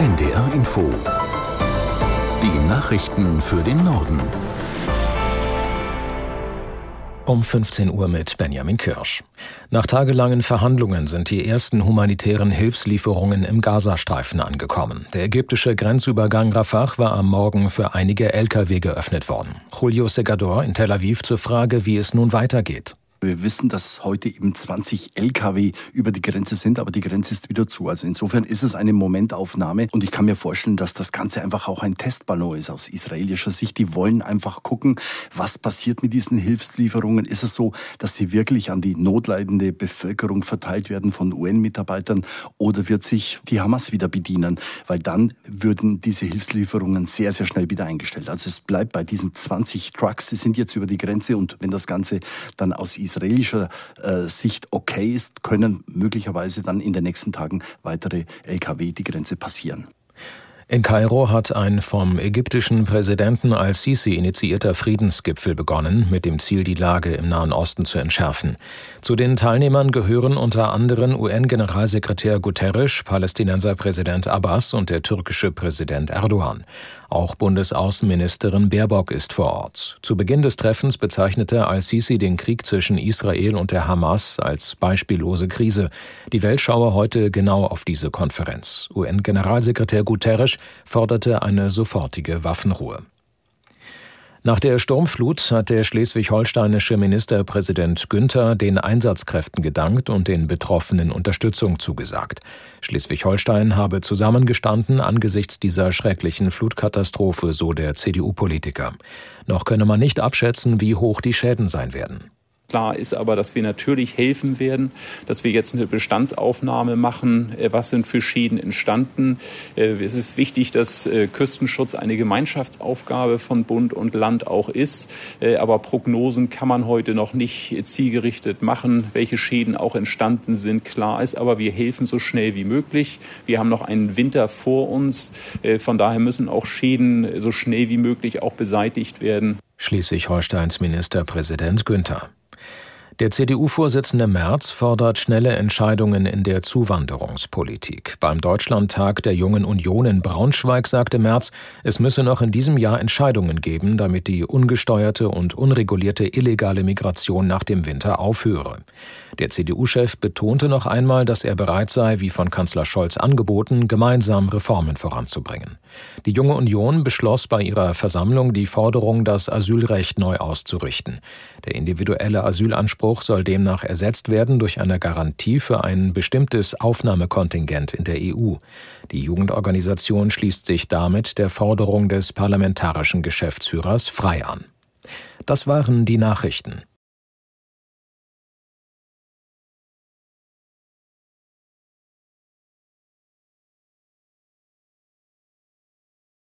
NDR Info. Die Nachrichten für den Norden. Um 15 Uhr mit Benjamin Kirsch. Nach tagelangen Verhandlungen sind die ersten humanitären Hilfslieferungen im Gazastreifen angekommen. Der ägyptische Grenzübergang Rafah war am Morgen für einige Lkw geöffnet worden. Julio Segador in Tel Aviv zur Frage, wie es nun weitergeht. Wir wissen, dass heute eben 20 Lkw über die Grenze sind, aber die Grenze ist wieder zu. Also insofern ist es eine Momentaufnahme und ich kann mir vorstellen, dass das Ganze einfach auch ein Testballon ist aus israelischer Sicht. Die wollen einfach gucken, was passiert mit diesen Hilfslieferungen. Ist es so, dass sie wirklich an die notleidende Bevölkerung verteilt werden von UN-Mitarbeitern oder wird sich die Hamas wieder bedienen? Weil dann würden diese Hilfslieferungen sehr, sehr schnell wieder eingestellt. Also es bleibt bei diesen 20 Trucks, die sind jetzt über die Grenze und wenn das Ganze dann aus israelischer Sicht okay ist, können möglicherweise dann in den nächsten Tagen weitere Lkw die Grenze passieren. In Kairo hat ein vom ägyptischen Präsidenten al-Sisi initiierter Friedensgipfel begonnen, mit dem Ziel, die Lage im Nahen Osten zu entschärfen. Zu den Teilnehmern gehören unter anderem UN-Generalsekretär Guterres, Palästinenser Präsident Abbas und der türkische Präsident Erdogan. Auch Bundesaußenministerin Baerbock ist vor Ort. Zu Beginn des Treffens bezeichnete al-Sisi den Krieg zwischen Israel und der Hamas als beispiellose Krise. Die Welt schaue heute genau auf diese Konferenz. UN-Generalsekretär Guterres forderte eine sofortige Waffenruhe. Nach der Sturmflut hat der schleswig-holsteinische Ministerpräsident Günther den Einsatzkräften gedankt und den Betroffenen Unterstützung zugesagt. Schleswig-Holstein habe zusammengestanden angesichts dieser schrecklichen Flutkatastrophe, so der CDU-Politiker. Noch könne man nicht abschätzen, wie hoch die Schäden sein werden. Klar ist aber, dass wir natürlich helfen werden, dass wir jetzt eine Bestandsaufnahme machen, was sind für Schäden entstanden. Es ist wichtig, dass Küstenschutz eine Gemeinschaftsaufgabe von Bund und Land auch ist. Aber Prognosen kann man heute noch nicht zielgerichtet machen, welche Schäden auch entstanden sind. Klar ist aber, wir helfen so schnell wie möglich. Wir haben noch einen Winter vor uns. Von daher müssen auch Schäden so schnell wie möglich auch beseitigt werden. Schleswig-Holsteins Ministerpräsident Günther. Der CDU-Vorsitzende Merz fordert schnelle Entscheidungen in der Zuwanderungspolitik. Beim Deutschlandtag der Jungen Union in Braunschweig sagte Merz, es müsse noch in diesem Jahr Entscheidungen geben, damit die ungesteuerte und unregulierte illegale Migration nach dem Winter aufhöre. Der CDU-Chef betonte noch einmal, dass er bereit sei, wie von Kanzler Scholz angeboten, gemeinsam Reformen voranzubringen. Die Junge Union beschloss bei ihrer Versammlung die Forderung, das Asylrecht neu auszurichten. Der individuelle Asylanspruch soll demnach ersetzt werden durch eine Garantie für ein bestimmtes Aufnahmekontingent in der EU. Die Jugendorganisation schließt sich damit der Forderung des parlamentarischen Geschäftsführers Frei an. Das waren die Nachrichten.